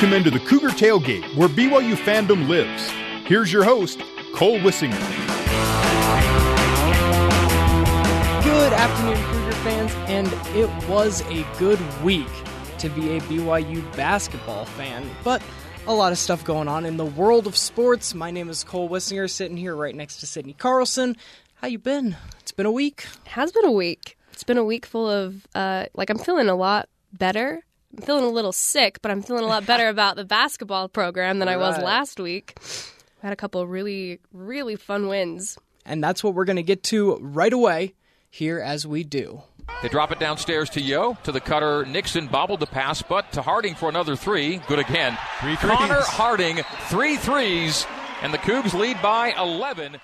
Welcome into the Cougar Tailgate, where BYU fandom lives. Here's your host, Cole Wissinger. Good afternoon, Cougar fans, and it was a good week to be a BYU basketball fan, but a lot of stuff going on in the world of sports. My name is Cole Wissinger, sitting here right next to Sydney Carlson. How you been? It's been a week. It has been a week. It's been a week full of, I'm feeling a lot better. I'm feeling a little sick, but I'm feeling a lot better about the basketball program than I was last week. I had a couple of really, really fun wins. And that's what we're going to get to right away here as we do. They drop it downstairs to Yo, to the cutter. Nixon bobbled the pass, but to Harding for another three. Good again. Connor Harding, 3 threes, and the Cougs lead by 11.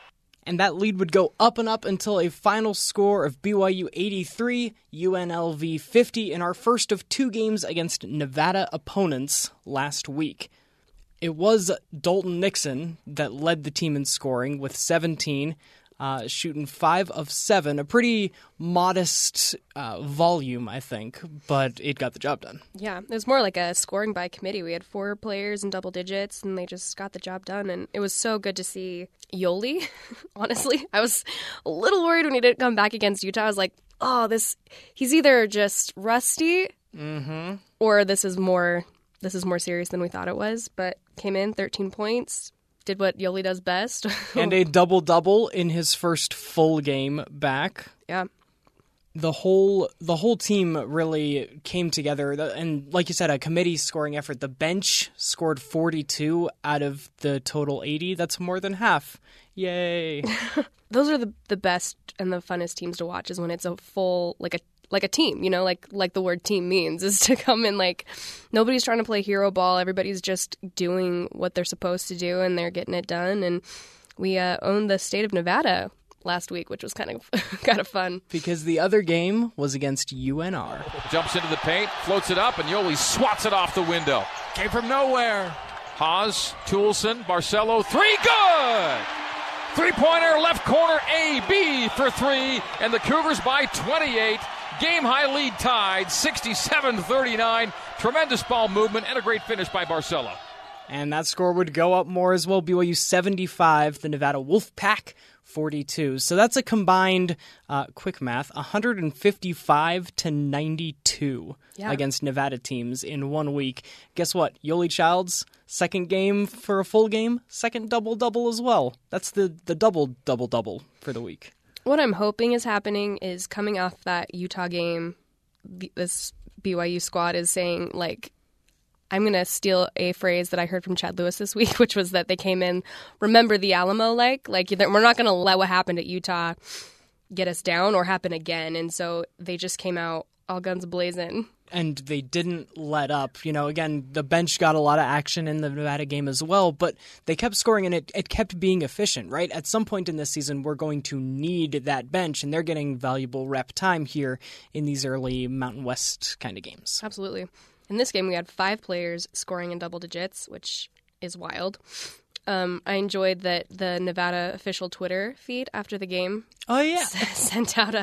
And that lead would go up and up until a final score of BYU 83, UNLV 50 in our first of 2 games against Nevada opponents last week. It was Dalton Nixon that led the team in scoring with 17, shooting 5 of 7. A pretty modest volume, I think, but it got the job done. Yeah, it was more like a scoring by committee. We had 4 players in double digits, and they just got the job done. And it was so good to see Yoli, honestly. I was a little worried when he didn't come back against Utah. I was like, oh, he's either just rusty or this is more serious than we thought it was, but came in 13 points, did what Yoli does best. And a double-double in his first full game back. Yeah. The whole team really came together. And like you said, a committee scoring effort. The bench scored 42 out of the total 80. That's more than half. Yay. Those are the best and the funnest teams to watch is when it's a full, like a team, you know, like the word team means, is to come in like nobody's trying to play hero ball. Everybody's just doing what they're supposed to do, and they're getting it done. And we owned the state of Nevada last week, which was kind of fun. Because the other game was against UNR. Jumps into the paint, floats it up, and Yoli swats it off the window. Came from nowhere. Haas, Toulson, Barcello, 3, good! 3-pointer, left corner, A.B. for 3, and the Cougars by 28. Game-high lead tied, 67-39. Tremendous ball movement and a great finish by Barcello. And that score would go up more as well. BYU 75, the Nevada Wolf Pack 42. So that's a combined, quick math, 155-92 against Nevada teams in 1 week. Guess what? Yoli Childs, second game for a full game, second double-double as well. That's the double-double-double for the week. What I'm hoping is happening is coming off that Utah game, this BYU squad is saying, like, I'm going to steal a phrase that I heard from Chad Lewis this week, which was that they came in, remember the Alamo, like we're not going to let what happened at Utah get us down or happen again. And so they just came out all guns blazing. And they didn't let up. You know, again, the bench got a lot of action in the Nevada game as well, but they kept scoring, and it kept being efficient, right? At some point in this season, we're going to need that bench, and they're getting valuable rep time here in these early Mountain West kind of games. Absolutely. In this game, we had 5 players scoring in double digits, which is wild. I enjoyed that the Nevada official Twitter feed after the game sent out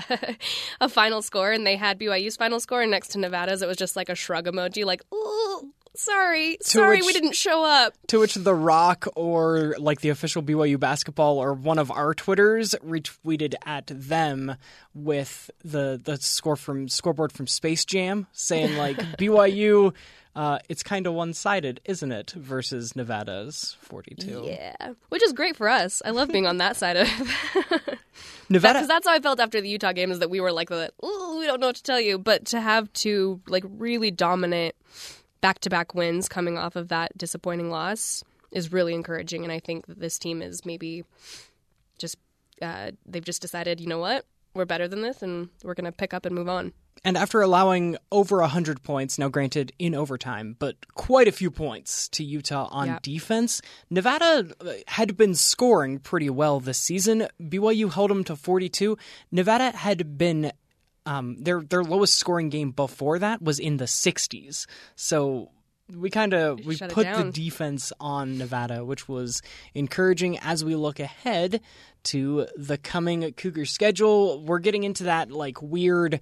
a final score, and they had BYU's final score, and next to Nevada's, it was just like a shrug emoji, like, ooh, sorry, we didn't show up. To which The Rock or like the official BYU basketball or one of our Twitters retweeted at them with the scoreboard from Space Jam saying, like, BYU... it's kind of one-sided, isn't it, versus Nevada's 42. Yeah, which is great for us. I love being on that side of Nevada. Because that's how I felt after the Utah game, is that we were like, ooh, we don't know what to tell you. But to have 2 like really dominant back-to-back wins coming off of that disappointing loss is really encouraging. And I think that this team is maybe just they've just decided, you know what, we're better than this, and we're going to pick up and move on. And after allowing over 100 points, now granted in overtime, but quite a few points to Utah on defense, Nevada had been scoring pretty well this season. BYU held them to 42. Nevada had been their lowest scoring game before that was in the 60s. So we put the defense on Nevada, which was encouraging as we look ahead to the coming Cougar schedule. We're getting into that like weird,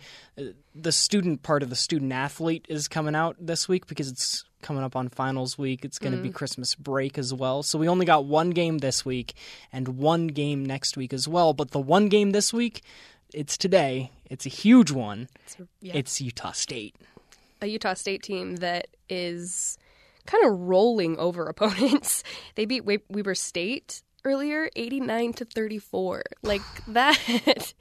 the student part of the student athlete is coming out this week because it's coming up on finals week. It's going to be Christmas break as well. So we only got one game this week and one game next week as well. But the one game this week, it's today. It's a huge one. It's Utah State. A Utah State team that is kind of rolling over opponents. They beat Weber State earlier, 89-34. Like, that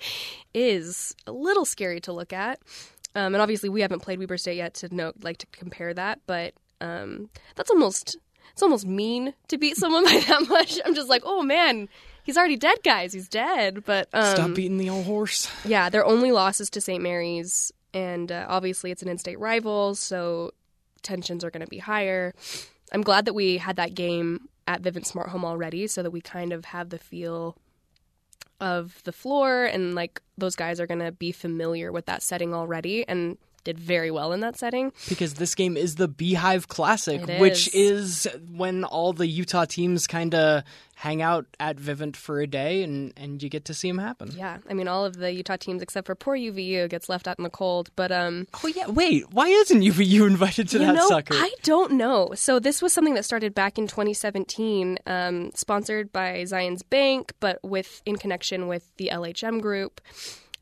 is a little scary to look at. And obviously, we haven't played Weber State yet to know, like, to compare that. But that's almost mean to beat someone by that much. I'm just like, oh man, he's already dead, guys. He's dead. But stop beating the old horse. Yeah, their only loss is to St. Mary's, and obviously it's an in-state rival, so tensions are going to be higher. I'm glad that we had that game at Vivint Smart Home already, so that we kind of have the feel of the floor, and like those guys are going to be familiar with that setting already, and did very well in that setting. Because this game is the Beehive Classic, which is when all the Utah teams kind of hang out at Vivint for a day, and you get to see them happen. Yeah, I mean, all of the Utah teams except for poor UVU gets left out in the cold. But oh yeah, wait, why isn't UVU invited to that sucker? I don't know. So this was something that started back in 2017, sponsored by Zions Bank, but in connection with the LHM group.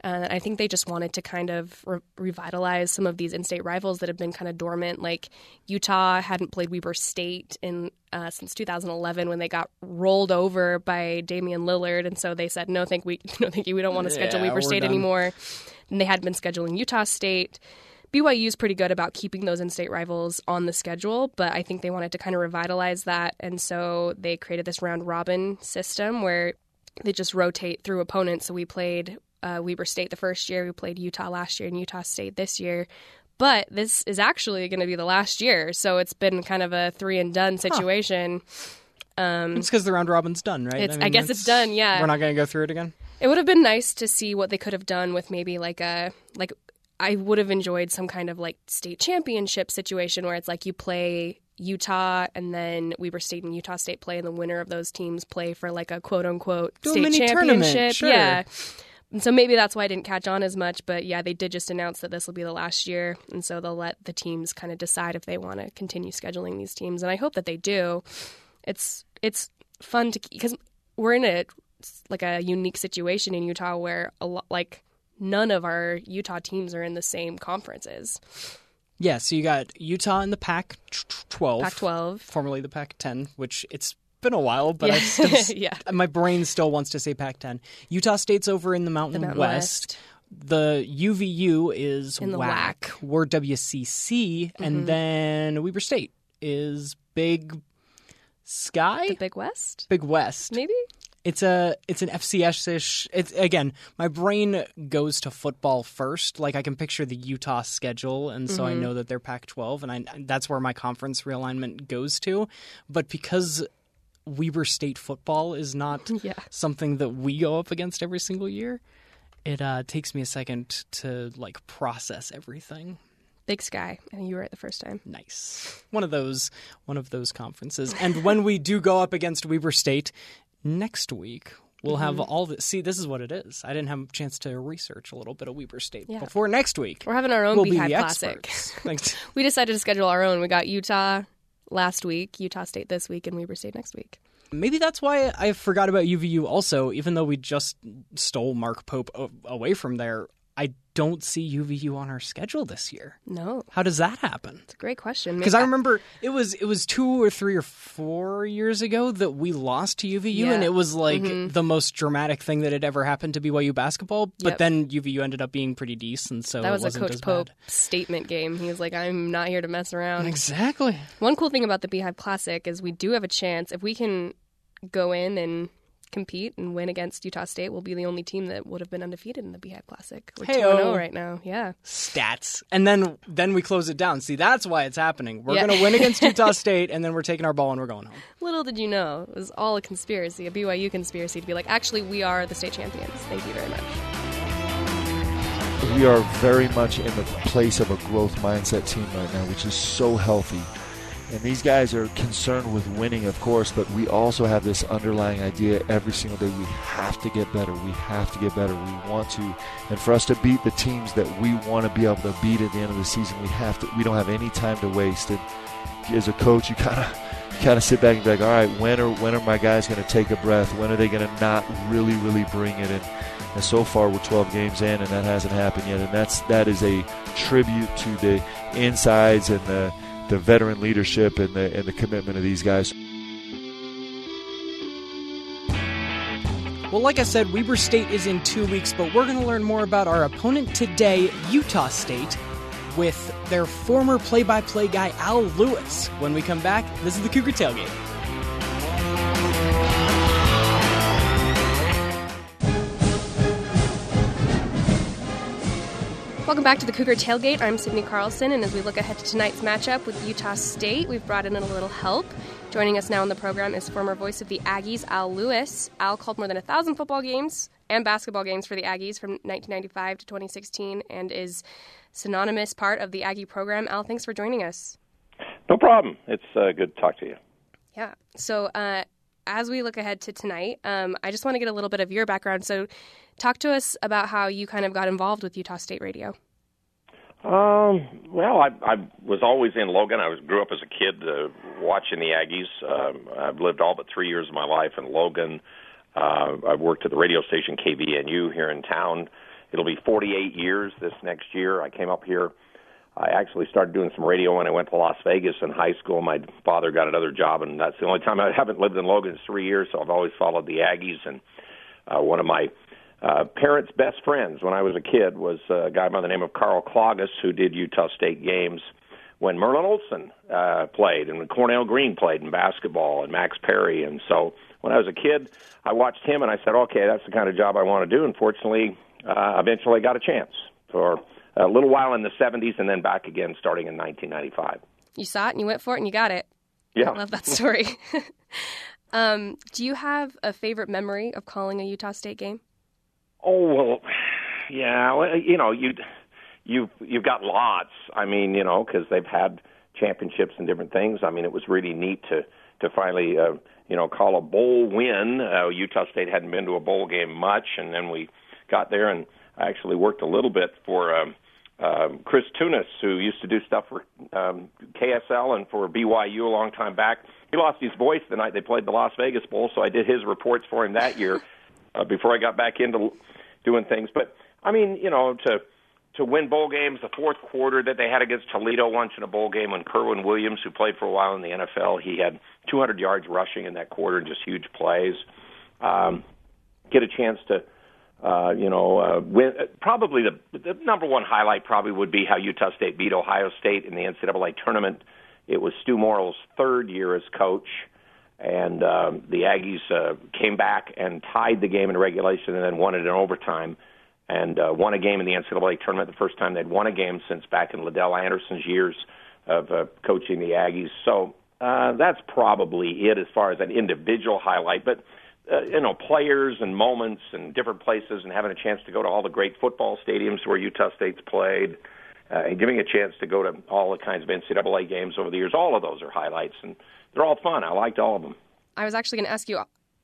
I think they just wanted to kind of revitalize some of these in-state rivals that have been kind of dormant. Like, Utah hadn't played Weber State since 2011 when they got rolled over by Damian Lillard. And so they said, no, thank you. We don't want to schedule Weber State anymore. And they had been scheduling Utah State. BYU is pretty good about keeping those in-state rivals on the schedule, but I think they wanted to kind of revitalize that. And so they created this round-robin system where they just rotate through opponents. So we played Weber State the first year, we played Utah last year, and Utah State this year. But this is actually going to be the last year, so it's been kind of a three-and-done situation. It's because the round-robin's done, right? I guess it's done, yeah. We're not going to go through it again? It would have been nice to see what they could have done with maybe like I would have enjoyed some kind of like state championship situation where it's like you play Utah, and then Weber State and Utah State play, and the winner of those teams play for like a quote-unquote state championship. Sure. Yeah. And so maybe that's why I didn't catch on as much. But, yeah, they did just announce that this will be the last year. And so they'll let the teams kind of decide if they want to continue scheduling these teams. And I hope that they do. It's fun because we're in a unique situation in Utah where none of our Utah teams are in the same conferences. Yeah, so you got Utah in the Pac-12. Pac-12. Formerly the Pac-10, which it's been a while, but yeah. My brain still wants to say Pac-10. Utah State's over in the Mountain West. The UVU is in the WAC. We're WCC, and then Weber State is Big Sky? The Big West? Big West. Maybe? It's an FCS-ish. It's, again, my brain goes to football first. Like, I can picture the Utah schedule, and so I know that they're Pac-12, and that's where my conference realignment goes to. But because Weber State football is not something that we go up against every single year, it takes me a second to like process everything. Big Sky. I think you were right the first time. Nice. One of those conferences. And when we do go up against Weber State next week, we'll have all the. See, this is what it is. I didn't have a chance to research a little bit of Weber State before next week. We're having our own Beehive Classic. We decided to schedule our own. We got Utah last week, Utah State this week, and Weber State next week. Maybe that's why I forgot about UVU also, even though we just stole Mark Pope away from there. I don't see UVU on our schedule this year. No. How does that happen? It's a great question. Because I remember it was 2 or 3 or 4 years ago that we lost to UVU, and it was like the most dramatic thing that had ever happened to BYU basketball. But then UVU ended up being pretty decent, so that was a Coach Pope statement game. He was like, "I'm not here to mess around." Exactly. One cool thing about the Beehive Classic is we do have a chance if we can go in and compete and win against Utah State. Will be the only team that would have been undefeated in the Beehive Classic. We're 2-0 right now. Yeah. Stats. And then we close it down. See, that's why it's happening. We're going to win against Utah State, and then we're taking our ball and we're going home. Little did you know, it was all a conspiracy, a BYU conspiracy to be like, actually, we are the state champions. Thank you very much. We are very much in the place of a growth mindset team right now, which is so healthy. And these guys are concerned with winning, of course, but we also have this underlying idea every single day. We have to get better. We have to get better. We want to. And for us to beat the teams that we want to be able to beat at the end of the season, we don't have any time to waste. And as a coach, you kind of sit back and be like, all right, when are my guys going to take a breath? When are they going to not really bring it in? And so far we're 12 games in, and that hasn't happened yet. And that is a tribute to the insides and the veteran leadership and the commitment of these guys. Well, like I said, Weber State is in 2 weeks, but we're going to learn more about our opponent today, Utah State, with their former play-by-play guy, Al Lewis. When we come back, this is the Cougar Tailgate. Welcome back to the Cougar Tailgate. I'm Sydney Carlson, and as we look ahead to tonight's matchup with Utah State, we've brought in a little help. Joining us now on the program is former voice of the Aggies, Al Lewis. Al called more than 1,000 football games and basketball games for the Aggies from 1995 to 2016 and is synonymous part of the Aggie program. Al, thanks for joining us. No problem. It's good to talk to you. Yeah. So as we look ahead to tonight, I just want to get a little bit of your background. So talk to us about how you kind of got involved with Utah State Radio. Well, I was always in Logan. I grew up as a kid watching the Aggies. I've lived all but 3 years of my life in Logan. I've worked at the radio station KBNU here in town. It'll be 48 years this next year. I came up here. I actually started doing some radio when I went to Las Vegas in high school. My father got another job, and that's the only time I haven't lived in Logan is 3 years, so I've always followed the Aggies. And one of my parents' best friends when I was a kid was a guy by the name of Carl Clogas, who did Utah State games when Merlin Olsen played and when Cornell Green played in basketball and Max Perry. And so when I was a kid, I watched him, and I said, okay, that's the kind of job I want to do. Unfortunately, eventually got a chance for a little while in the 70s and then back again starting in 1995. You saw it and you went for it and you got it. Yeah. I love that story. Do you have a favorite memory of calling a Utah State game? Oh, well, yeah, well, you know, you've got lots. I mean, you know, because they've had championships and different things. I mean, it was really neat to finally, you know, call a bowl win. Utah State hadn't been to a bowl game much, and then we got there, and I actually worked a little bit for Chris Tunis, who used to do stuff for KSL and for BYU a long time back. He lost his voice the night they played the Las Vegas Bowl, so I did his reports for him that year before I got back into doing things. But, I mean, you know, to win bowl games, the fourth quarter that they had against Toledo once in a bowl game when Kerwin Williams, who played for a while in the NFL, he had 200 yards rushing in that quarter and just huge plays, get a chance to – win, probably the number one highlight probably would be how Utah State beat Ohio State in the NCAA tournament. It was Stu Morrill's third year as coach, and the Aggies came back and tied the game in regulation and then won it in overtime and won a game in the NCAA tournament, the first time they'd won a game since back in Liddell Anderson's years of coaching the Aggies. So that's probably it as far as an individual highlight, but you know, players and moments and different places and having a chance to go to all the great football stadiums where Utah State's played and giving a chance to go to all the kinds of NCAA games over the years. All of those are highlights, and they're all fun. I liked all of them. I was actually going to ask you,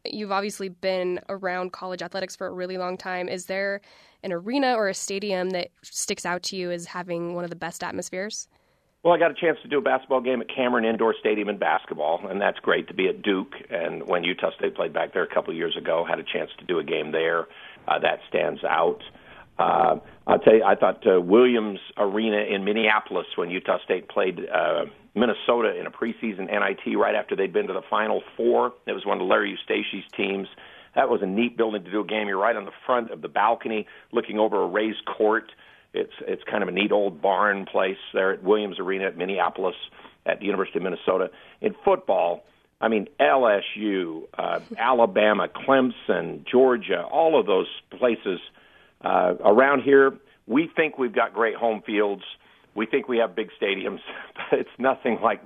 you've obviously been around college athletics for a really long time. Is there an arena or a stadium that sticks out to you as having one of the best atmospheres? Well, I got a chance to do a basketball game at Cameron Indoor Stadium in basketball, and that's great to be at Duke. And when Utah State played back there a couple of years ago, had a chance to do a game there. That stands out. I'll tell you, I thought Williams Arena in Minneapolis when Utah State played Minnesota in a preseason NIT right after they'd been to the Final Four. It was one of Larry Eustace's teams. That was a neat building to do a game. You're right on the front of the balcony looking over a raised court. It's kind of a neat old barn place there at Williams Arena at Minneapolis at the University of Minnesota. In football, I mean, LSU, Alabama, Clemson, Georgia, all of those places around here, we think we've got great home fields. We think we have big stadiums, but it's nothing like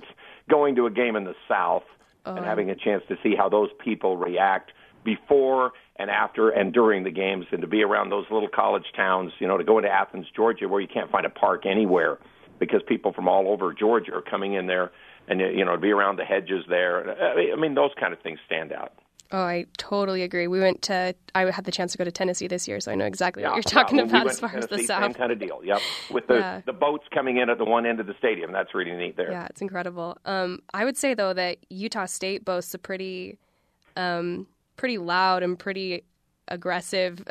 going to a game in the South and having a chance to see how those people react before and after and during the games, and to be around those little college towns, you know, to go into Athens, Georgia, where you can't find a park anywhere because people from all over Georgia are coming in there, and, you know, to be around the hedges there. I mean, those kind of things stand out. Oh, I totally agree. We went to – I had the chance to go to Tennessee this year, so I know exactly what you're talking about as far as the South. Same kind of deal, yep. With the boats coming in at the one end of the stadium. That's really neat there. Yeah, it's incredible. I would say, though, that Utah State boasts a pretty loud and pretty aggressive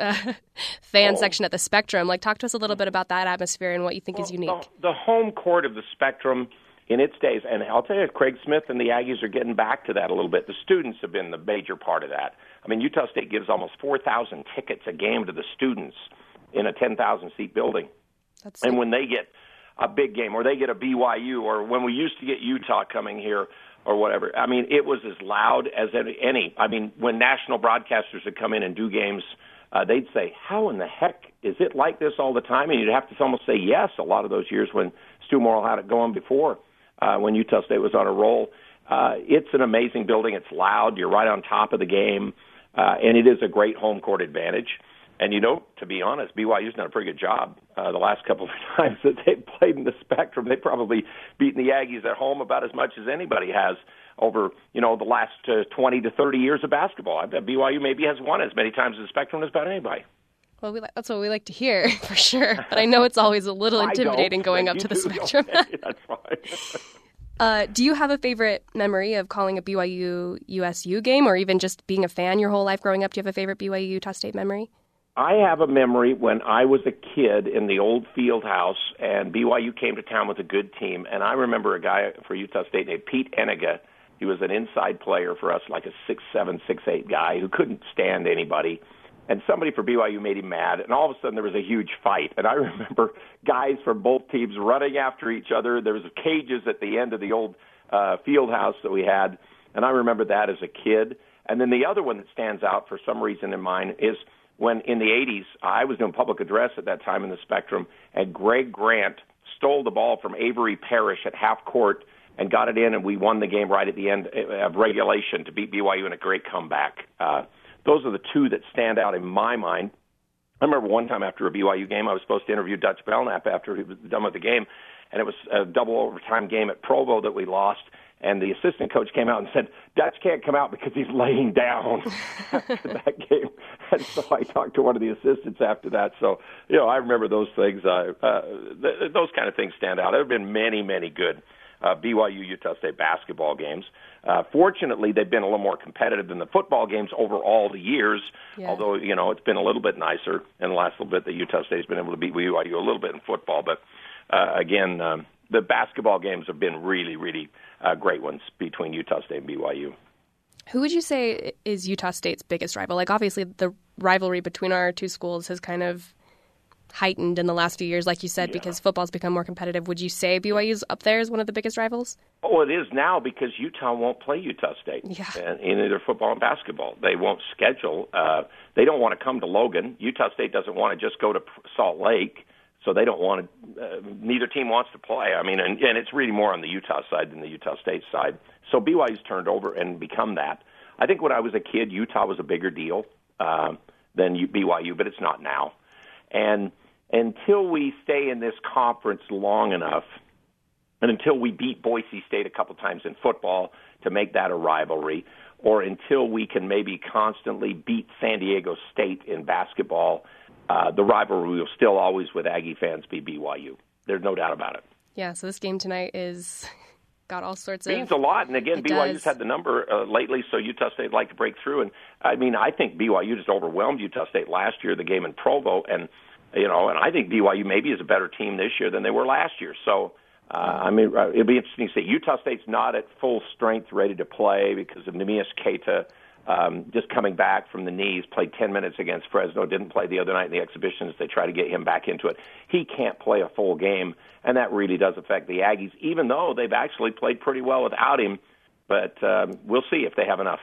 fan section at the Spectrum. Like, talk to us a little bit about that atmosphere and what you think is unique. The home court of the Spectrum – in its days, and I'll tell you, Craig Smith and the Aggies are getting back to that a little bit. The students have been the major part of that. I mean, Utah State gives almost 4,000 tickets a game to the students in a 10,000-seat building. And when they get a big game or they get a BYU or when we used to get Utah coming here or whatever, I mean, it was as loud as any. I mean, when national broadcasters would come in and do games, they'd say, how in the heck is it like this all the time? And you'd have to almost say yes a lot of those years when Stu Morrill had it going before. When Utah State was on a roll. It's an amazing building. It's loud. You're right on top of the game. And it is a great home court advantage. And, you know, to be honest, BYU's done a pretty good job the last couple of times that they've played in the Spectrum. They've probably beaten the Aggies at home about as much as anybody has over, you know, the last 20 to 30 years of basketball. I bet BYU maybe has won as many times as the Spectrum as about anybody. Well, that's what we like to hear, for sure. But I know it's always a little intimidating going up to the Spectrum. Okay, that's fine. Do you have a favorite memory of calling a BYU-USU game or even just being a fan your whole life growing up? Do you have a favorite BYU-Utah State memory? I have a memory when I was a kid in the old field house, and BYU came to town with a good team. And I remember a guy for Utah State named Pete Enega. He was an inside player for us, like a 6'7", 6'8" guy who couldn't stand anybody. And somebody for BYU made him mad, and all of a sudden there was a huge fight. And I remember guys from both teams running after each other. There was cages at the end of the old field house that we had, and I remember that as a kid. And then the other one that stands out for some reason in mine is when in the 80s, I was doing public address at that time in the Spectrum, and Greg Grant stole the ball from Avery Parrish at half court and got it in, and we won the game right at the end of regulation to beat BYU in a great comeback. Those are the two that stand out in my mind. I remember one time after a BYU game, I was supposed to interview Dutch Belknap after he was done with the game, and it was a double overtime game at Provo that we lost, and the assistant coach came out and said, Dutch can't come out because he's laying down after that game. And so I talked to one of the assistants after that. So, you know, I remember those things. Those kind of things stand out. There have been many, many good BYU-Utah State basketball games. Fortunately, they've been a little more competitive than the football games over all the years, although, you know, it's been a little bit nicer in the last little bit that Utah State's been able to beat BYU a little bit in football. But, again, the basketball games have been really, really great ones between Utah State and BYU. Who would you say is Utah State's biggest rival? Like, obviously, the rivalry between our two schools has kind of heightened in the last few years, like you said, because football's become more competitive. Would you say BYU's up there as one of the biggest rivals? Oh, it is now because Utah won't play Utah State in either football and basketball. They won't schedule. They don't want to come to Logan. Utah State doesn't want to just go to Salt Lake, so they don't want to neither team wants to play. I mean, and it's really more on the Utah side than the Utah State side. So BYU's turned over and become that. I think when I was a kid, Utah was a bigger deal than BYU, but it's not now. And until we stay in this conference long enough, and until we beat Boise State a couple times in football to make that a rivalry, or until we can maybe constantly beat San Diego State in basketball, the rivalry will still always, with Aggie fans, be BYU. There's no doubt about it. Yeah, so this game tonight is got all sorts of... Means a lot, and again, BYU's had the number lately, so Utah State would like to break through. And, I mean, I think BYU just overwhelmed Utah State last year, the game in Provo, and, you know, and I think BYU maybe is a better team this year than they were last year. So, I mean, it'll be interesting to see. Utah State's not at full strength, ready to play because of Neemias Queta just coming back from the knees, played 10 minutes against Fresno, didn't play the other night in the exhibitions. They try to get him back into it. He can't play a full game, and that really does affect the Aggies, even though they've actually played pretty well without him. But we'll see if they have enough.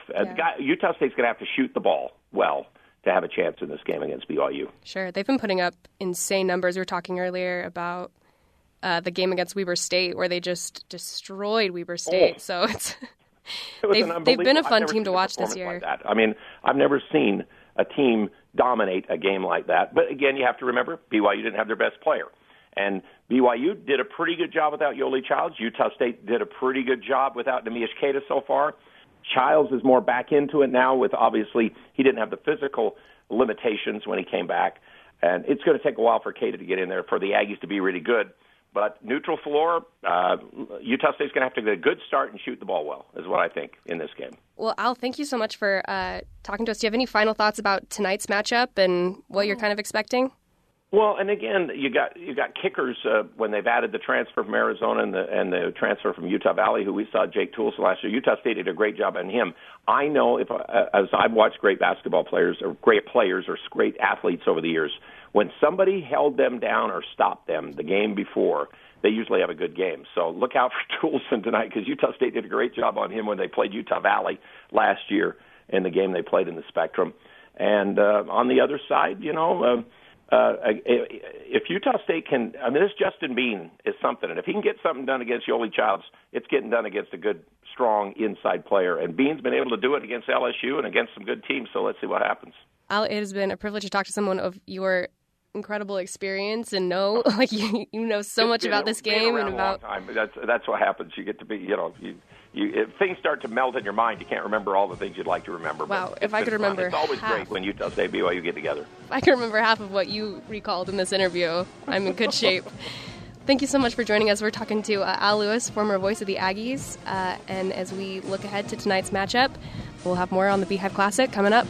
Utah State's going to have to shoot the ball well to have a chance in this game against BYU. Sure. They've been putting up insane numbers. We were talking earlier about the game against Weber State where they just destroyed Weber State. So they've been a fun team to watch this year. Like that. I mean, I've never seen a team dominate a game like that. But, again, you have to remember, BYU didn't have their best player. And BYU did a pretty good job without Yoli Childs. Utah State did a pretty good job without Neemias Queta so far. Childs is more back into it now with, obviously, he didn't have the physical limitations when he came back. And it's going to take a while for Queta to get in there for the Aggies to be really good. But neutral floor, Utah State's going to have to get a good start and shoot the ball well, is what I think in this game. Well, Al, thank you so much for talking to us. Do you have any final thoughts about tonight's matchup and what you're kind of expecting? Well, and again, you got kickers when they've added the transfer from Arizona and the transfer from Utah Valley, who we saw Jake Toolson last year. Utah State did a great job on him. I know as I've watched great basketball players or great players or great athletes over the years, when somebody held them down or stopped them the game before, they usually have a good game. So look out for Toolson tonight, because Utah State did a great job on him when they played Utah Valley last year in the game they played in the Spectrum. And on the other side, you know. If Utah State can, I mean, this Justin Bean is something, and if he can get something done against Yoli Childs, it's getting done against a good, strong inside player. And Bean's been able to do it against LSU and against some good teams, so let's see what happens. Al, it has been a privilege to talk to someone of your incredible experience and know, like, you know so much about this game and about. That's what happens. You get to be, you know, if things start to melt in your mind, you can't remember all the things you'd like to remember. Wow, if I could remember fun. It's always great when Utah State BYU get together. If I could remember half of what you recalled in this interview, I'm in good shape. Thank you so much for joining us. We're talking to Al Lewis, former voice of the Aggies, and as we look ahead to tonight's matchup, we'll have more on the Beehive Classic coming up.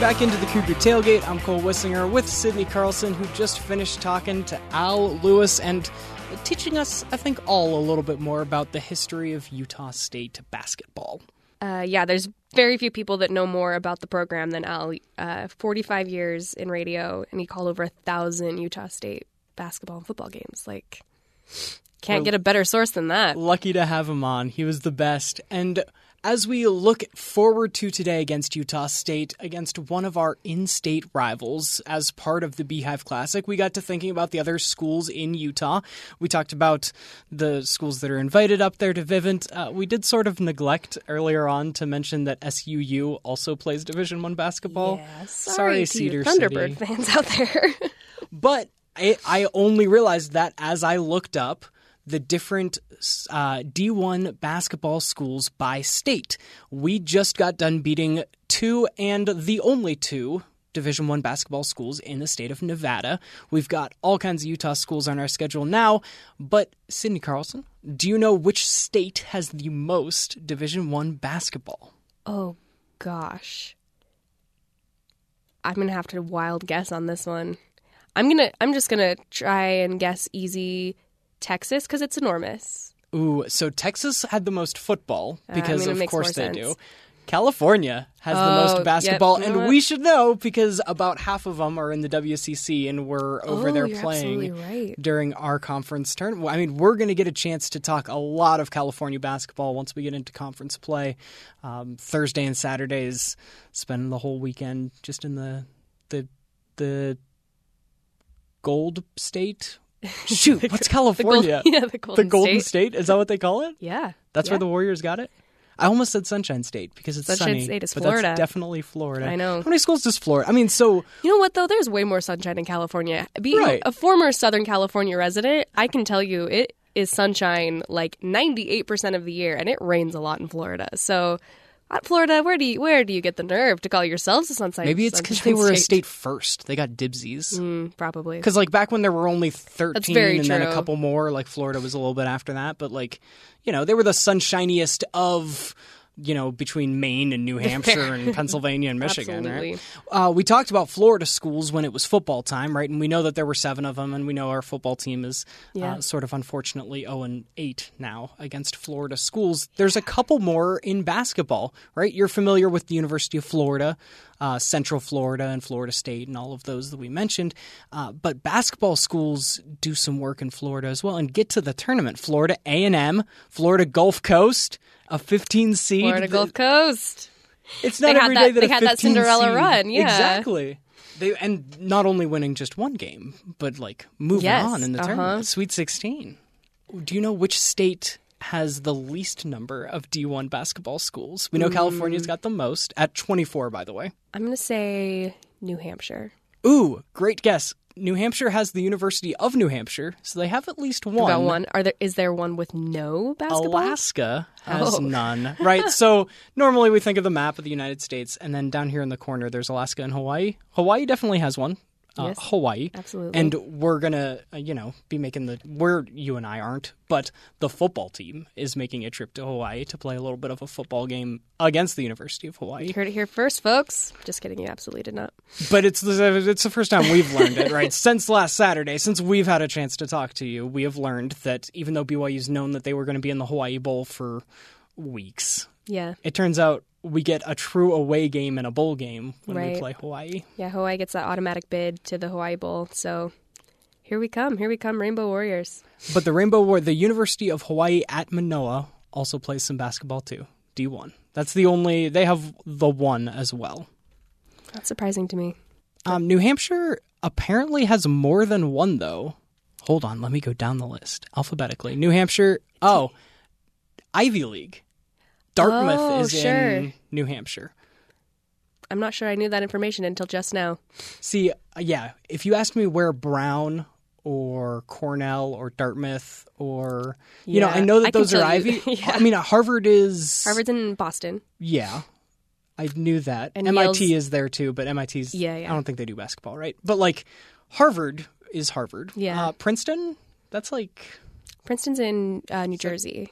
Back into the Cougar Tailgate. I'm Cole Wissinger with Sydney Carlson, who just finished talking to Al Lewis and teaching us, I think, all a little bit more about the history of Utah State basketball. Yeah, there's very few people that know more about the program than Al. 45 years in radio, and he called over 1,000 Utah State basketball and football games. Like, can't get a better source than that. Lucky to have him on. He was the best. And as we look forward to today against Utah State, against one of our in-state rivals as part of the Beehive Classic, we got to thinking about the other schools in Utah. We talked about the schools that are invited up there to Vivint. We did sort of neglect earlier on to mention that SUU also plays Division I basketball. Yeah, sorry to Cedar you Thunderbird City fans out there. But I only realized that as I looked up the different D1 basketball schools by state. We just got done beating two and the only two Division I basketball schools in the state of Nevada. We've got all kinds of Utah schools on our schedule now, but Sydney Carlson, do you know which state has the most Division I basketball? Oh, gosh. I'm going to have to wild guess on this one. I'm just going to try and guess easy Texas, because it's enormous. Ooh, so Texas had the most football, because of course they do. California has the most basketball, and we should know because about half of them are in the WCC and we're over there playing during our conference tournament. I mean, we're going to get a chance to talk a lot of California basketball once we get into conference play. Thursday and Saturdays, spend the whole weekend just in the Gold State. Shoot, what's California? The Golden State? Is that what they call it? Yeah. That's where the Warriors got it? I almost said Sunshine State because it's sunny. Sunshine State is Florida. That's definitely Florida. I know. How many schools does Florida? I mean, so. You know what, though? There's way more sunshine in California. Being a former Southern California resident, I can tell you it is sunshine like 98% of the year, and it rains a lot in Florida. So, Florida, where do you get the nerve to call yourselves a sunshine state? Maybe it's because they were a state first. They got dibsies. Probably. Because, like, back when there were only 13 and then a couple more, like, Florida was a little bit after that. But, like, you know, they were the sunshiniest of, you know, between Maine and New Hampshire and Pennsylvania and Michigan. Absolutely. Right? We talked about Florida schools when it was football time, right? And we know that there were 7 of them, and we know our football team is sort of unfortunately 0-8 now against Florida schools. There's a couple more in basketball, right? You're familiar with the University of Florida, Central Florida and Florida State and all of those that we mentioned. But basketball schools do some work in Florida as well and get to the tournament. Florida A&M, Florida Gulf Coast, a 15 seed. Florida Gulf Coast. It's not every day that they had that Cinderella run. Yeah, exactly. And not only winning just one game, but like moving on in the tournament, Sweet 16. Do you know which state has the least number of D1 basketball schools. We know California's got the most, at 24, by the way. I'm going to say New Hampshire. Ooh, great guess. New Hampshire has the University of New Hampshire, so they have at least one. About one. Is there one with no basketball? Alaska has none. Right, so normally we think of the map of the United States, and then down here in the corner there's Alaska and Hawaii. Hawaii definitely has one. Yes, Hawaii. Absolutely. And we're going to, be making you and I aren't, but the football team is making a trip to Hawaii to play a little bit of a football game against the University of Hawaii. You heard it here first, folks. Just kidding. You absolutely did not. But it's the first time we've learned it, right? Since last Saturday, since we've had a chance to talk to you, we have learned that even though BYU's known that they were going to be in the Hawaii Bowl for weeks, it turns out we get a true away game and a bowl game when we play Hawaii. Yeah, Hawaii gets that automatic bid to the Hawaii Bowl. So here we come. Here we come, Rainbow Warriors. But the University of Hawaii at Manoa also plays some basketball too, D1. That's the only, they have the one as well. That's surprising to me. New Hampshire apparently has more than one, though. Hold on, let me go down the list alphabetically. New Hampshire, Ivy League. Dartmouth is in New Hampshire. I'm not sure I knew that information until just now. See, if you asked me where Brown or Cornell or Dartmouth or, I know that those are Ivy. Yeah. I mean, Harvard is... Harvard's in Boston. Yeah, I knew that. And MIT is there too, but MIT's... Yeah. I don't think they do basketball, right? But Harvard is Harvard. Yeah. Princeton, that's Princeton's in New Jersey.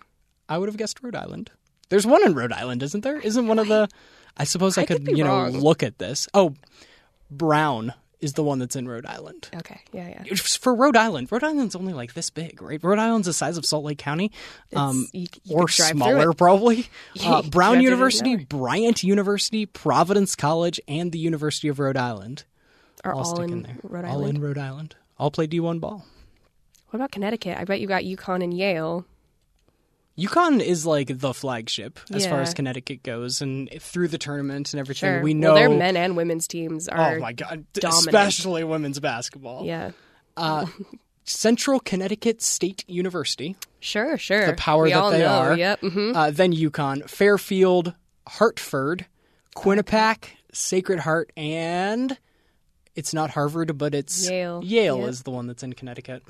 I would have guessed Rhode Island. There's one in Rhode Island, isn't there? Isn't one of the... I suppose I could look at this. Oh, Brown is the one that's in Rhode Island. Okay, yeah. For Rhode Island, Rhode Island's only this big, right? Rhode Island's the size of Salt Lake County, or smaller probably. Brown University, Bryant University, Providence College, and the University of Rhode Island are all in there. Rhode Island. All in Rhode Island. All play D1 ball. What about Connecticut? I bet you got UConn and Yale. UConn is the flagship as far as Connecticut goes, and through the tournament and everything, we know their men and women's teams are dominant. Especially women's basketball. Yeah, Central Connecticut State University. Sure. The power we that all they know. Are. Yep. Mm-hmm. Then UConn, Fairfield, Hartford, Quinnipiac, Sacred Heart, and it's not Harvard, but it's Yale. Yale is the one that's in Connecticut.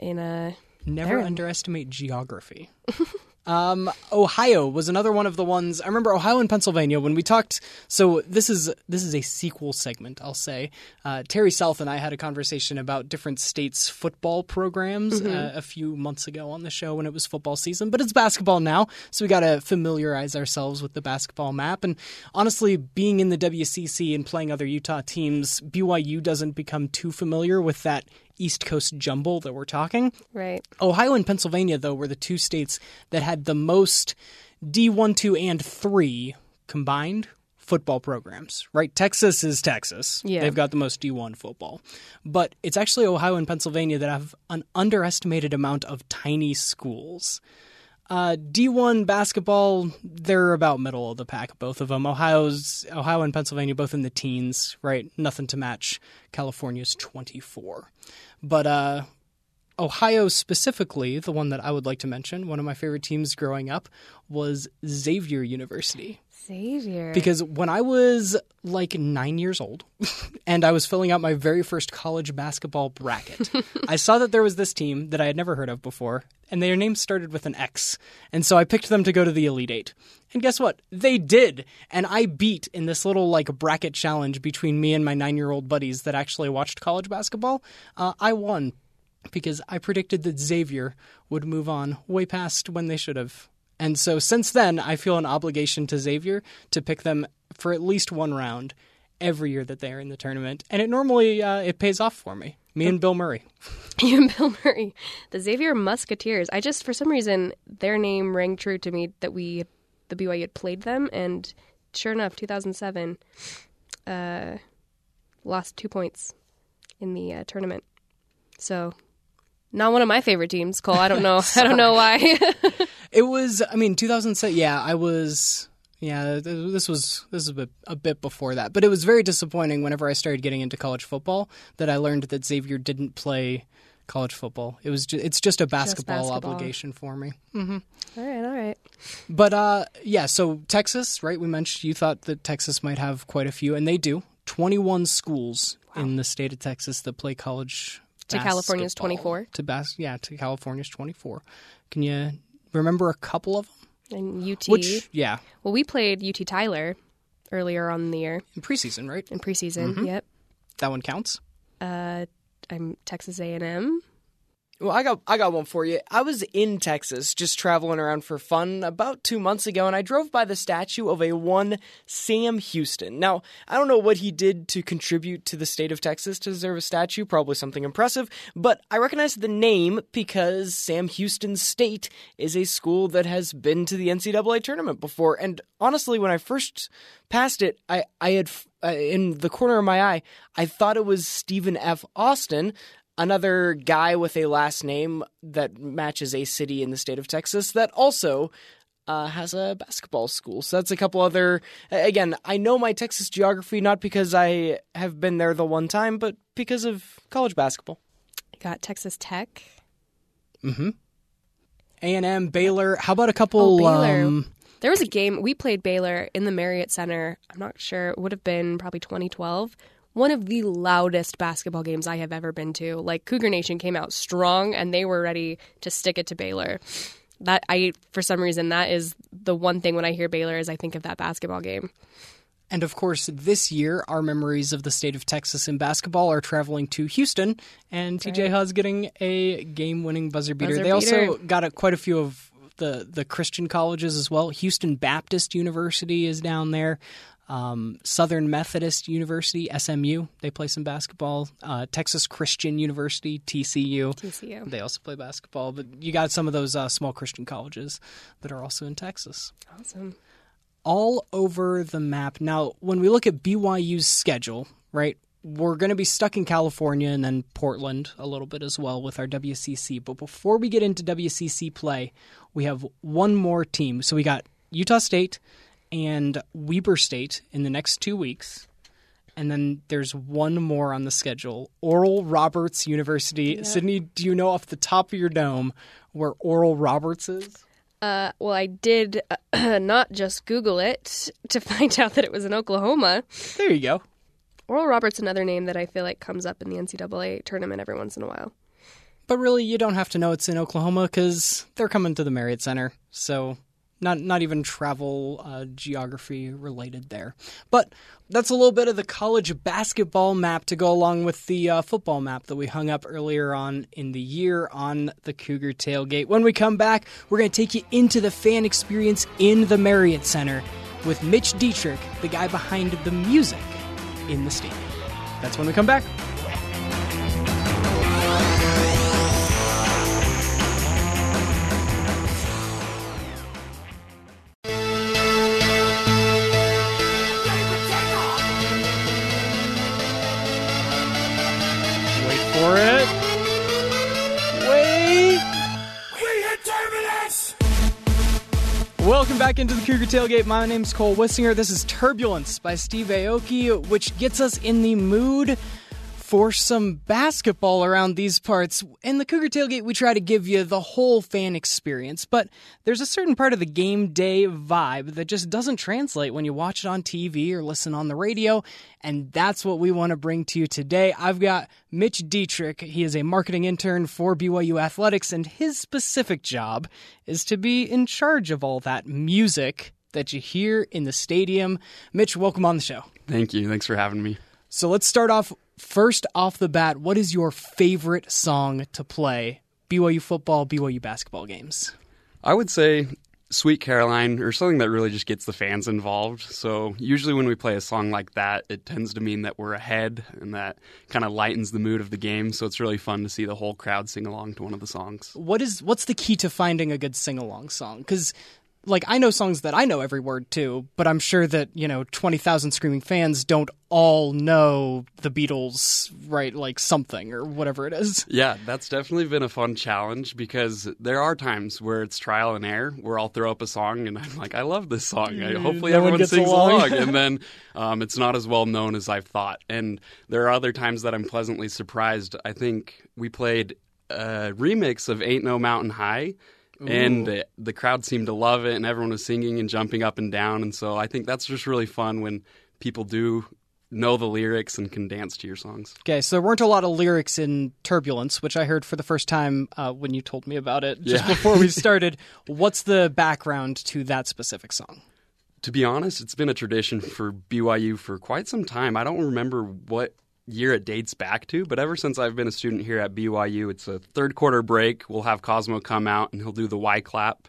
Never underestimate geography. Ohio was another one of the ones. I remember Ohio and Pennsylvania when we talked. So this is a sequel segment, I'll say. Terry South and I had a conversation about different states' football programs a few months ago on the show when it was football season. But it's basketball now, so we got to familiarize ourselves with the basketball map. And honestly, being in the WCC and playing other Utah teams, BYU doesn't become too familiar with that East Coast jumble that we're talking. Right. Ohio and Pennsylvania, though, were the two states that had the most D1, 2, and 3 combined football programs, right? Texas is Texas. Yeah. They've got the most D1 football. But it's actually Ohio and Pennsylvania that have an underestimated amount of tiny schools. D1 basketball, they're about middle of the pack, both of them. Ohio and Pennsylvania, both in the teens, right? Nothing to match California's 24. But Ohio specifically, the one that I would like to mention, one of my favorite teams growing up, was Xavier University. Xavier. Because when I was 9 years old and I was filling out my very first college basketball bracket, I saw that there was this team that I had never heard of before, and their name started with an X. And so I picked them to go to the Elite Eight. And guess what? They did. And I beat in this little bracket challenge between me and my 9-year-old buddies that actually watched college basketball. I won because I predicted that Xavier would move on way past when they should have. And so since then, I feel an obligation to Xavier to pick them for at least one round every year that they are in the tournament. And it normally it pays off for me. Me and Bill Murray. You and Bill Murray. The Xavier Musketeers. I just, for some reason, their name rang true to me that the BYU had played them. And sure enough, 2007 lost 2 points in the tournament. So not one of my favorite teams, Cole. I don't know. I don't know why. It was, 2007. Yeah, I was, this was a bit before that. But it was very disappointing whenever I started getting into college football that I learned that Xavier didn't play college football. It was it's just a basketball obligation for me. Mm-hmm. All right. But so Texas, right? We mentioned you thought that Texas might have quite a few, and they do. 21 schools in the state of Texas that play college basketball. To California's 24. To California's 24. Can you remember a couple of them? And UT. Which, yeah. Well, we played UT Tyler earlier on in the year. In preseason, right? In preseason, mm-hmm. Yep. That one counts? I'm Texas A&M. Well, I got one for you. I was in Texas just traveling around for fun about 2 months ago, and I drove by the statue of one Sam Houston. Now, I don't know what he did to contribute to the state of Texas to deserve a statue, probably something impressive, but I recognize the name because Sam Houston State is a school that has been to the NCAA tournament before, and honestly, when I first passed it, I had in the corner of my eye, I thought it was Stephen F. Austin, another guy with a last name that matches a city in the state of Texas that also has a basketball school. So that's a couple other... Again, I know my Texas geography not because I have been there the one time, but because of college basketball. Got Texas Tech. Mm-hmm. A&M, Baylor. How about a couple... Baylor. There was a game. We played Baylor in the Marriott Center. I'm not sure. It would have been probably 2012. One of the loudest basketball games I have ever been to. Like, Cougar Nation came out strong, and they were ready to stick it to Baylor. For some reason, that is the one thing when I hear Baylor is I think of that basketball game. And, of course, this year, our memories of the state of Texas in basketball are traveling to Houston, and TJ Huss getting a game-winning buzzer beater. Also got quite a few of the Christian colleges as well. Houston Baptist University is down there. Southern Methodist University, SMU, they play some basketball. Texas Christian University, TCU. They also play basketball. But you got some of those small Christian colleges that are also in Texas. Awesome. All over the map. Now, when we look at BYU's schedule, right, we're going to be stuck in California and then Portland a little bit as well with our WCC. But before we get into WCC play, we have one more team. So we got Utah State and Weber State in the next 2 weeks. And then there's one more on the schedule, Oral Roberts University. Yeah. Sydney, do you know off the top of your dome where Oral Roberts is? Well, I did not just Google it to find out that it was in Oklahoma. There you go. Oral Roberts, another name that I feel like comes up in the NCAA tournament every once in a while. But really, you don't have to know it's in Oklahoma because they're coming to the Marriott Center, so... Not even travel geography related there. But that's a little bit of the college basketball map to go along with the football map that we hung up earlier on in the year on the Cougar Tailgate. When we come back, we're going to take you into the fan experience in the Marriott Center with Mitch Dietrich, the guy behind the music in the stadium. That's when we come back. Welcome back into the Cougar Tailgate. My name's Cole Wissinger. This is Turbulence by Steve Aoki, which gets us in the mood for some basketball around these parts. In the Cougar Tailgate, we try to give you the whole fan experience, but there's a certain part of the game day vibe that just doesn't translate when you watch it on TV or listen on the radio, and that's what we want to bring to you today. I've got Mitch Dietrich. He is a marketing intern for BYU Athletics, and his specific job is to be in charge of all that music that you hear in the stadium. Mitch, welcome on the show. Thank you. Thanks for having me. So let's start off. First off the bat, what is your favorite song to play? BYU football, BYU basketball games. I would say Sweet Caroline or something that really just gets the fans involved. So usually when we play a song like that, it tends to mean that we're ahead and that kind of lightens the mood of the game. So it's really fun to see the whole crowd sing along to one of the songs. What's the key to finding a good sing-along song? Because... Like, I know songs that I know every word to, but I'm sure that, 20,000 screaming fans don't all know the Beatles, right? Like something or whatever it is. Yeah, that's definitely been a fun challenge because there are times where it's trial and error where I'll throw up a song and I'm like, I love this song. Hopefully everyone sings along. And then it's not as well known as I've thought. And there are other times that I'm pleasantly surprised. I think we played a remix of Ain't No Mountain High. Ooh. And the crowd seemed to love it, and everyone was singing and jumping up and down. And so I think that's just really fun when people do know the lyrics and can dance to your songs. Okay, so there weren't a lot of lyrics in Turbulence, which I heard for the first time when you told me about it just before we started. What's the background to that specific song? To be honest, it's been a tradition for BYU for quite some time. I don't remember what year it dates back to, but ever since I've been a student here at BYU, it's a third quarter break. We'll have Cosmo come out and he'll do the Y clap.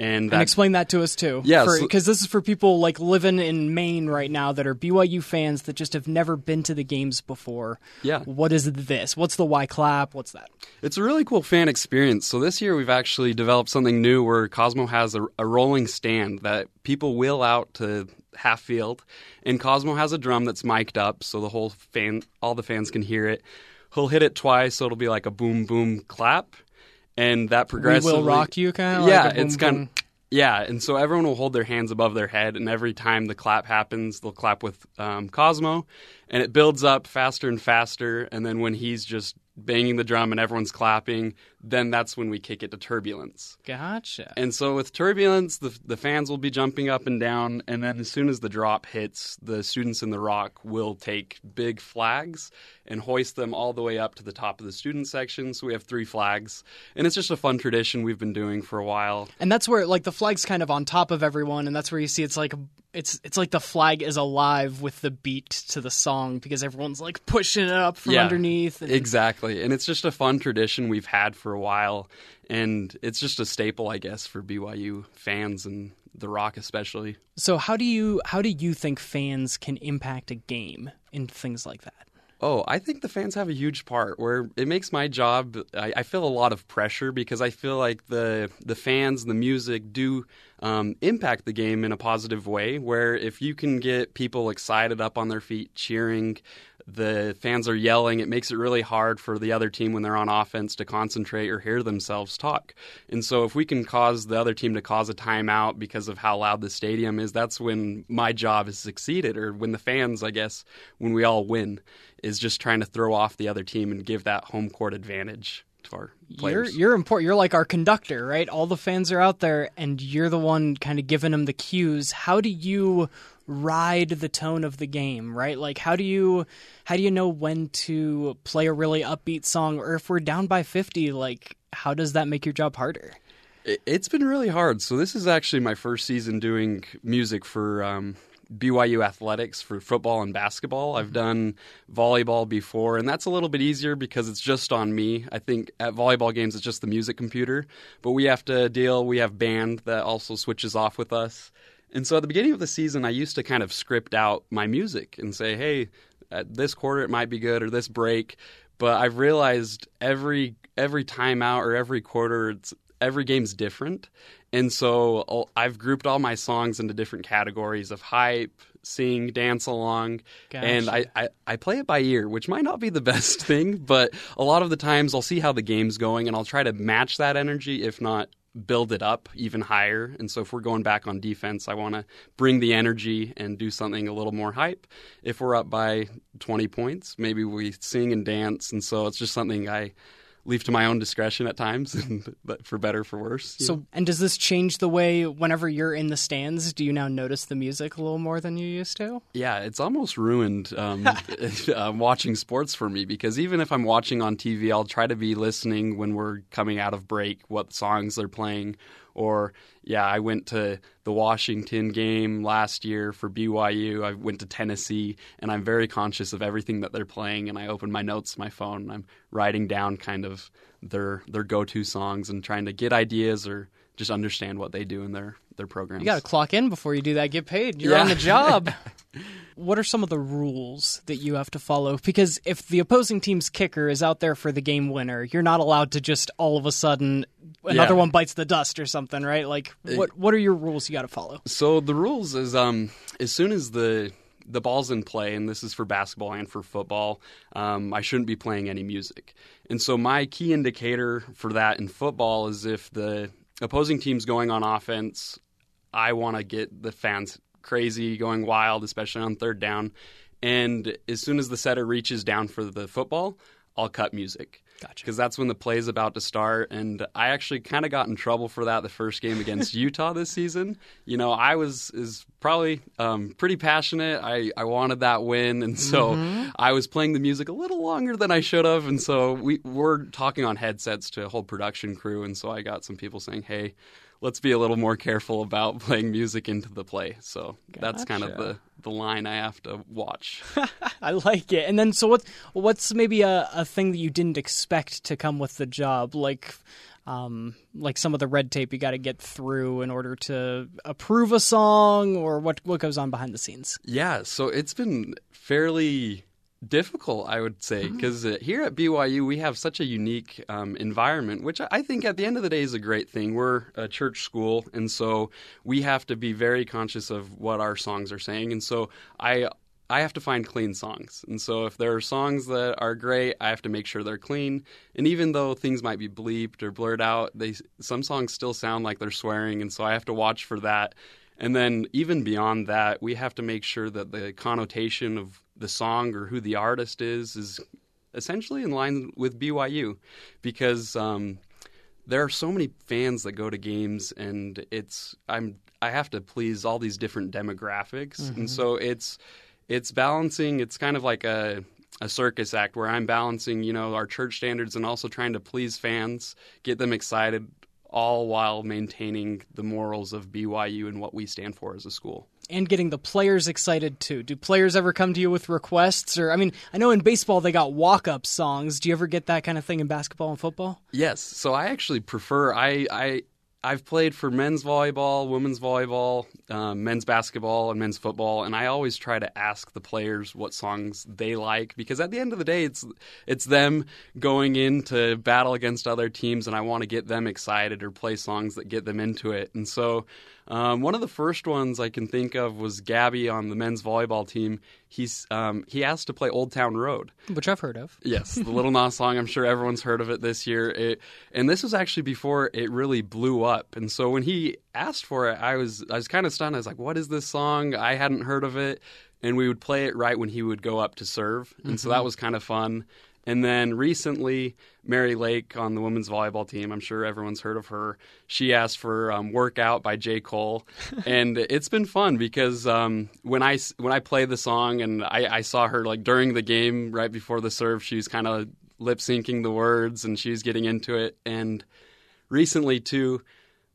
And explain that to us too. Yeah, because this is for people like living in Maine right now that are BYU fans that just have never been to the games before. Yeah. What is this? What's the Y clap? What's that? It's a really cool fan experience. So this year we've actually developed something new where Cosmo has a rolling stand that people wheel out to half field, and Cosmo has a drum that's mic'd up so the whole all the fans can hear it. He'll hit it twice, so it'll be like a boom boom clap. And that progressively... We will rock you kind of? Yeah, like a boom, it's kind of... Yeah, and so everyone will hold their hands above their head, and every time the clap happens, they'll clap with Cosmo, and it builds up faster and faster, and then when he's just banging the drum and everyone's clapping, then that's when we kick it to Turbulence. Gotcha. And so with Turbulence, the fans will be jumping up and down, and then as soon as the drop hits, the students in the rock will take big flags and hoist them all the way up to the top of the student section. So we have three flags, and it's just a fun tradition we've been doing for a while. And that's where like the flag's kind of on top of everyone, and that's where you see it's like it's like the flag is alive with the beat to the song because everyone's like pushing it up from underneath. And... Exactly. And it's just a fun tradition we've had for a while. And it's just a staple, I guess, for BYU fans and the rock especially. So how do you think fans can impact a game and things like that? Oh, I think the fans have a huge part where it makes my job, I feel a lot of pressure because I feel like the fans, the music do impact the game in a positive way, where if you can get people excited up on their feet, cheering, the fans are yelling, it makes it really hard for the other team when they're on offense to concentrate or hear themselves talk. And so if we can cause the other team to cause a timeout because of how loud the stadium is, that's when my job has succeeded, or when the fans, I guess, when we all win. Is just trying to throw off the other team and give that home court advantage to our players. You're important. You're like our conductor, right? All the fans are out there, and you're the one kind of giving them the cues. How do you ride the tone of the game, right? Like, how do you know when to play a really upbeat song, or if we're down by 50, like, how does that make your job harder? It's been really hard. So this is actually my first season doing music for BYU athletics, for football and basketball. I've done volleyball before, and that's a little bit easier because it's just on me. I think at volleyball games, it's just the music computer, but we have band that also switches off with us. And so at the beginning of the season, I used to kind of script out my music and say, hey, at this quarter it might be good, or this break. But I've realized every timeout or every quarter, every game's different. And so I've grouped all my songs into different categories of hype, sing, dance along. Gosh. And I play it by ear, which might not be the best thing, but a lot of the times I'll see how the game's going and I'll try to match that energy, if not build it up even higher. And so if we're going back on defense, I want to bring the energy and do something a little more hype. If we're up by 20 points, maybe we sing and dance. And so it's just something I leave to my own discretion at times, but for better, for worse. So, and does this change the way whenever you're in the stands, do you now notice the music a little more than you used to? Yeah, it's almost ruined watching sports for me, because even if I'm watching on TV, I'll try to be listening when we're coming out of break, what songs they're playing. Or, yeah, I went to the Washington game last year for BYU. I went to Tennessee, and I'm very conscious of everything that they're playing. And I open my notes, my phone, and I'm writing down kind of their go-to songs and trying to get ideas or just understand what they do in their programs. You got to clock in before you do that. Get paid. You're on the job. What are some of the rules that you have to follow? Because if the opposing team's kicker is out there for the game winner, you're not allowed to just all of a sudden another one bites the dust or something, right? Like, what are your rules you got to follow? So the rules is as soon as the ball's in play, and this is for basketball and for football, I shouldn't be playing any music. And so my key indicator for that in football is if the opposing team's going on offense, I want to get the fans crazy, going wild, especially on third down. And as soon as the setter reaches down for the football, I'll cut music. Gotcha. Because that's when the play's about to start. And I actually kind of got in trouble for that the first game against Utah this season. You know, I was probably pretty passionate. I wanted that win. And so I was playing the music a little longer than I should have. And so we were talking on headsets to a whole production crew. And so I got some people saying, hey, let's be a little more careful about playing music into the play. So that's kind of the line I have to watch. I like it. And then, so what's maybe a thing that you didn't expect to come with the job, like some of the red tape you got to get through in order to approve a song, or what goes on behind the scenes? Yeah, so it's been fairly difficult, I would say, because here at BYU, we have such a unique environment, which I think at the end of the day is a great thing. We're a church school, and so we have to be very conscious of what our songs are saying. And so I have to find clean songs. And so if there are songs that are great, I have to make sure they're clean. And even though things might be bleeped or blurred out, some songs still sound like they're swearing, and so I have to watch for that. And then even beyond that, we have to make sure that the connotation of the song or who the artist is essentially in line with BYU, because there are so many fans that go to games, and I have to please all these different demographics, and so it's balancing. It's kind of like a circus act where I'm balancing, you know, our church standards and also trying to please fans, get them excited, all while maintaining the morals of BYU and what we stand for as a school. And getting the players excited, too. Do players ever come to you with requests? Or, I mean, I know in baseball they got walk-up songs. Do you ever get that kind of thing in basketball and football? Yes. So I actually prefer, I've played for men's volleyball, women's volleyball, men's basketball, and men's football, and I always try to ask the players what songs they like, because at the end of the day, it's them going in to battle against other teams, and I want to get them excited or play songs that get them into it. And so one of the first ones I can think of was Gabby on the men's volleyball team. He asked to play Old Town Road. Which I've heard of. Yes, the Little Nas song. I'm sure everyone's heard of it this year. And this was actually before it really blew up. And so when he asked for it, I was kind of stunned. I was like, what is this song? I hadn't heard of it. And we would play it right when he would go up to serve. And so that was kind of fun. And then recently, Mary Lake on the women's volleyball team, I'm sure everyone's heard of her. She asked for Workout by J. Cole. And it's been fun because when I play the song, and I saw her like during the game right before the serve, she was kind of lip-syncing the words and she's getting into it. And recently, too,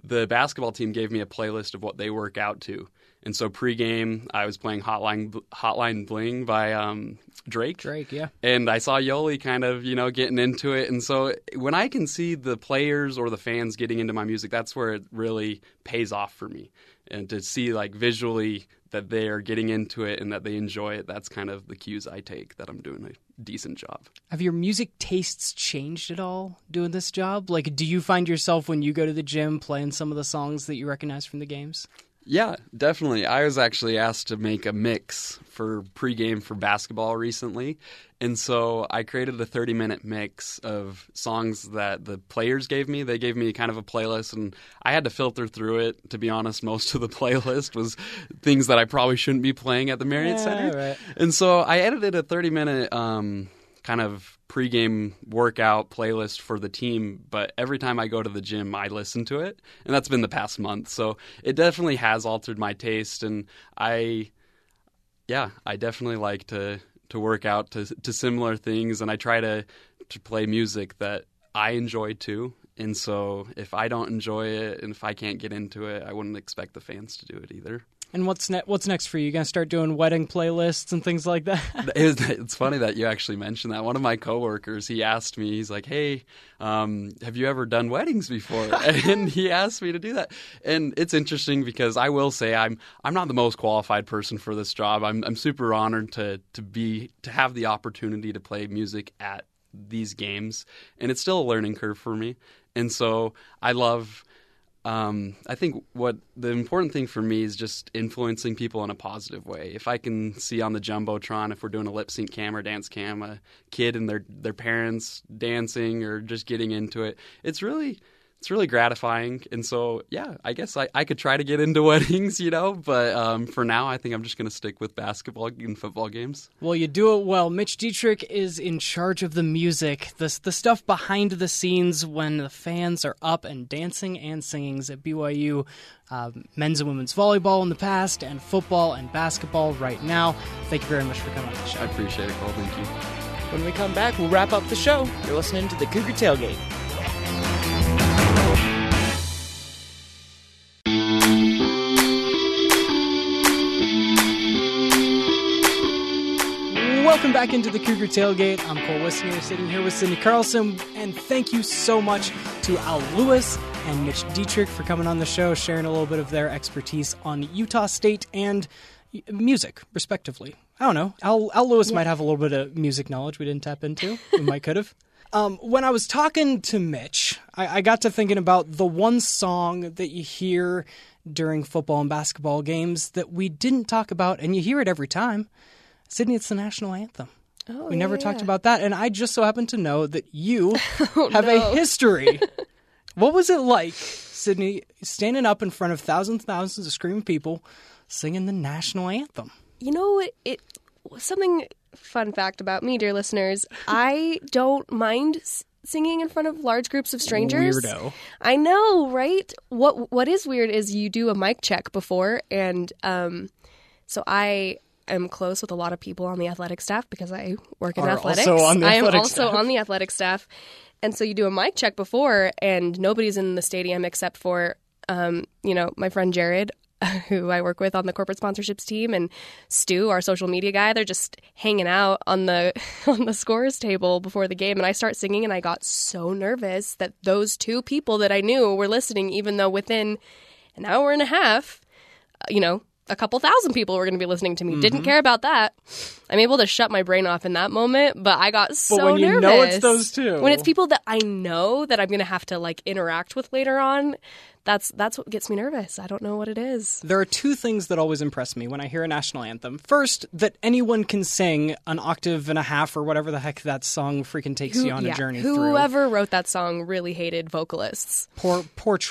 the basketball team gave me a playlist of what they work out to. And so pregame, I was playing Hotline Bling by Drake. Drake, yeah. And I saw Yoli kind of, you know, getting into it. And so when I can see the players or the fans getting into my music, that's where it really pays off for me. And to see, like, visually that they are getting into it and that they enjoy it, that's kind of the cues I take that I'm doing a decent job. Have your music tastes changed at all doing this job? Like, do you find yourself when you go to the gym playing some of the songs that you recognize from the games? Yeah, definitely. I was actually asked to make a mix for pregame for basketball recently. And so I created a 30-minute mix of songs that the players gave me. They gave me kind of a playlist, and I had to filter through it. To be honest, most of the playlist was things that I probably shouldn't be playing at the Marriott Center. Right. And so I edited a 30-minute kind of pregame workout playlist for the team, but every time I go to the gym, I listen to it, and that's been the past month. So it definitely has altered my taste, and I definitely like to work out to similar things, and I try to play music that I enjoy too. And so if I don't enjoy it and if I can't get into it, I wouldn't expect the fans to do it either. And what's next for you? You going to start doing wedding playlists and things like that? It's funny that you actually mentioned that. One of my coworkers, he asked me, he's like, hey, have you ever done weddings before? And he asked me to do that. And it's interesting because I will say I'm not the most qualified person for this job. I'm super honored to have the opportunity to play music at these games. And it's still a learning curve for me. And so I love I think what the important thing for me is just influencing people in a positive way. If I can see on the Jumbotron, if we're doing a lip sync cam or dance cam, a kid and their parents dancing or just getting into it, it's really it's really gratifying. And so, yeah, I guess I could try to get into weddings, you know, but for now, I think I'm just going to stick with basketball and football games. Well, you do it well. Mitch Dietrich is in charge of the music, the stuff behind the scenes when the fans are up and dancing and singing at BYU. Men's and women's volleyball in the past, and football and basketball right now. Thank you very much for coming on the show. I appreciate it, Cole. Thank you. When we come back, we'll wrap up the show. You're listening to the Cougar Tailgate. Welcome back into the Cougar Tailgate. I'm Cole Wissinger, sitting here with Sydney Carlson, and thank you so much to Al Lewis and Mitch Dietrich for coming on the show, sharing a little bit of their expertise on Utah State and music, respectively. I don't know. Al Lewis might have a little bit of music knowledge we didn't tap into. We might could have. When I was talking to Mitch, I got to thinking about the one song that you hear during football and basketball games that we didn't talk about, and you hear it every time. Sydney, it's the national anthem. Oh, we never talked about that, and I just so happen to know that you a history. What was it like, Sydney, standing up in front of thousands and thousands of screaming people singing the national anthem? You know, it something fun fact about me, dear listeners, I don't mind singing in front of large groups of strangers. Weirdo. I know, right? What is weird is you do a mic check before, and so I am close with a lot of people on the athletic staff because I work in athletics. On the athletic staff. And so you do a mic check before, and nobody's in the stadium except for, my friend Jared, who I work with on the corporate sponsorships team, and Stu, our social media guy. They're just hanging out on the scores table before the game, and I start singing, and I got so nervous that those two people that I knew were listening, even though within an hour and a half, a couple thousand people were going to be listening to me. Mm-hmm. Didn't care about that. I'm able to shut my brain off in that moment, but I got so nervous. But when you know it's those two. When it's people that I know that I'm going to have to interact with later on, that's what gets me nervous. I don't know what it is. There are two things that always impress me when I hear a national anthem. First, that anyone can sing an octave and a half or whatever the heck that song freaking takes you on a journey through. Whoever wrote that song really hated vocalists. Poor.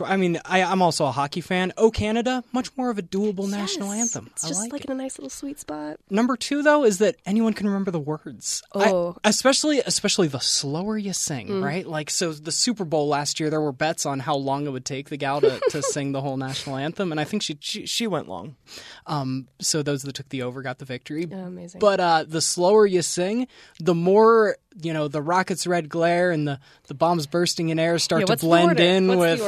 I mean, I'm also a hockey fan. Oh, Canada, much more of a doable national anthem. It's just like in a nice little sweet spot. Number two, though, is that anyone can remember the words. Oh, especially the slower you sing, right? Like, so the Super Bowl last year, there were bets on how long it would take the gal to sing the whole national anthem, and I think she went long. So those that took the over got the victory. Oh, amazing. But the slower you sing, the more the rocket's red glare and the bombs bursting in air start to blend in with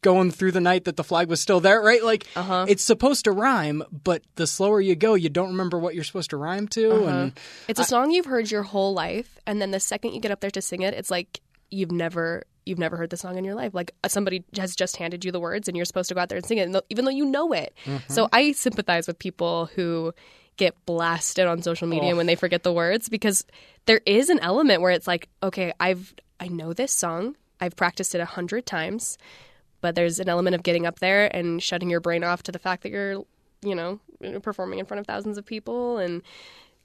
going through the night that the flag was still there, right? Like, it's supposed to rhyme, but the slower you go, you don't remember what you're supposed to rhyme to. And it's a song you've heard your whole life, and then the second you get up there to sing it, it's like you've never heard the song in your life. Like, somebody has just handed you the words, and you're supposed to go out there and sing it, even though you know it. Mm-hmm. So I sympathize with people who get blasted on social media when they forget the words, because there is an element where it's like, okay, I know this song. I've practiced it 100 times, but there's an element of getting up there and shutting your brain off to the fact that you're, performing in front of thousands of people and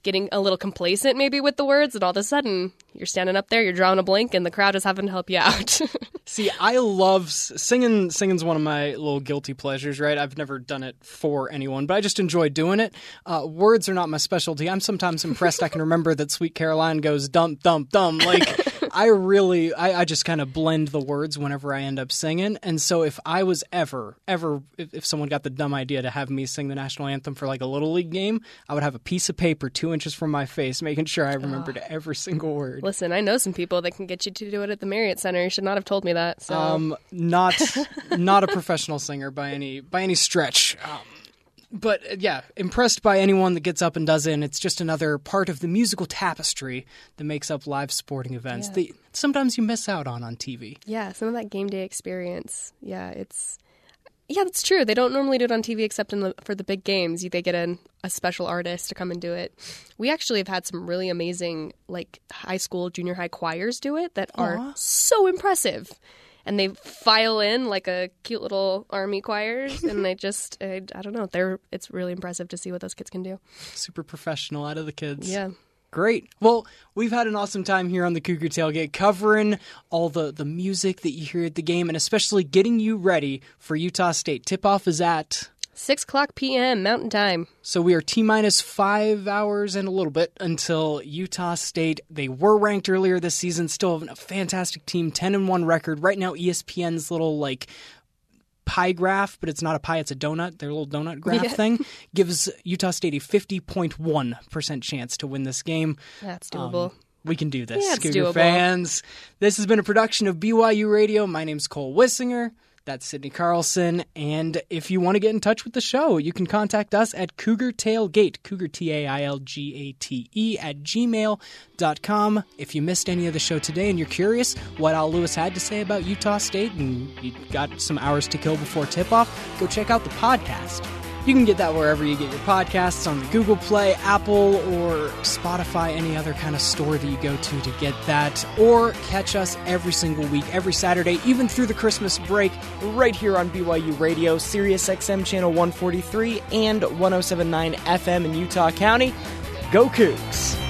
getting a little complacent maybe with the words, and all of a sudden you're standing up there, you're drawing a blank, and the crowd is having to help you out. See, I love singing. Singing's one of my little guilty pleasures, right? I've never done it for anyone, but I just enjoy doing it. Words are not my specialty. I'm sometimes impressed I can remember that Sweet Caroline goes dump, dump, dump. Like, I just kind of blend the words whenever I end up singing. And so if I was if someone got the dumb idea to have me sing the national anthem for a Little League game, I would have a piece of paper 2 inches from my face making sure I remembered every single word. Listen, I know some people that can get you to do it at the Marriott Center. You should not have told me that. So. Not a professional singer by any stretch. But yeah, impressed by anyone that gets up and does it. And it's just another part of the musical tapestry that makes up live sporting events that sometimes you miss out on TV. Yeah, some of that game day experience. Yeah, that's true. They don't normally do it on TV except for the big games. They get a special artist to come and do it. We actually have had some really amazing high school, junior high choirs do it that are so impressive. And they file in like a cute little army choirs, and they just, I don't know, it's really impressive to see what those kids can do. Super professional out of the kids. Yeah. Great. Well, we've had an awesome time here on the Cougar Tailgate covering all the music that you hear at the game and especially getting you ready for Utah State. Tip-off is at 6 o'clock p.m. Mountain Time. So we are T-minus 5 hours and a little bit until Utah State. They were ranked earlier this season, still have a fantastic team, 10-1 record. Right now, ESPN's little, pie graph, but it's not a pie, it's a donut, their little donut graph thing, gives Utah State a 50.1% chance to win this game. That's doable. We can do this, Cougar fans. This has been a production of BYU Radio. My name's Cole Wissinger. That's Sydney Carlson. And if you want to get in touch with the show, you can contact us at Cougar Tailgate, Cougar Tailgate at gmail.com. If you missed any of the show today and you're curious what Al Lewis had to say about Utah State and you got some hours to kill before tip-off, go check out the podcast. You can get that wherever you get your podcasts, on the Google Play, Apple, or Spotify, any other kind of store that you go to get that. Or catch us every single week, every Saturday, even through the Christmas break, right here on BYU Radio, Sirius XM Channel 143 and 107.9 FM in Utah County. Go Cougs!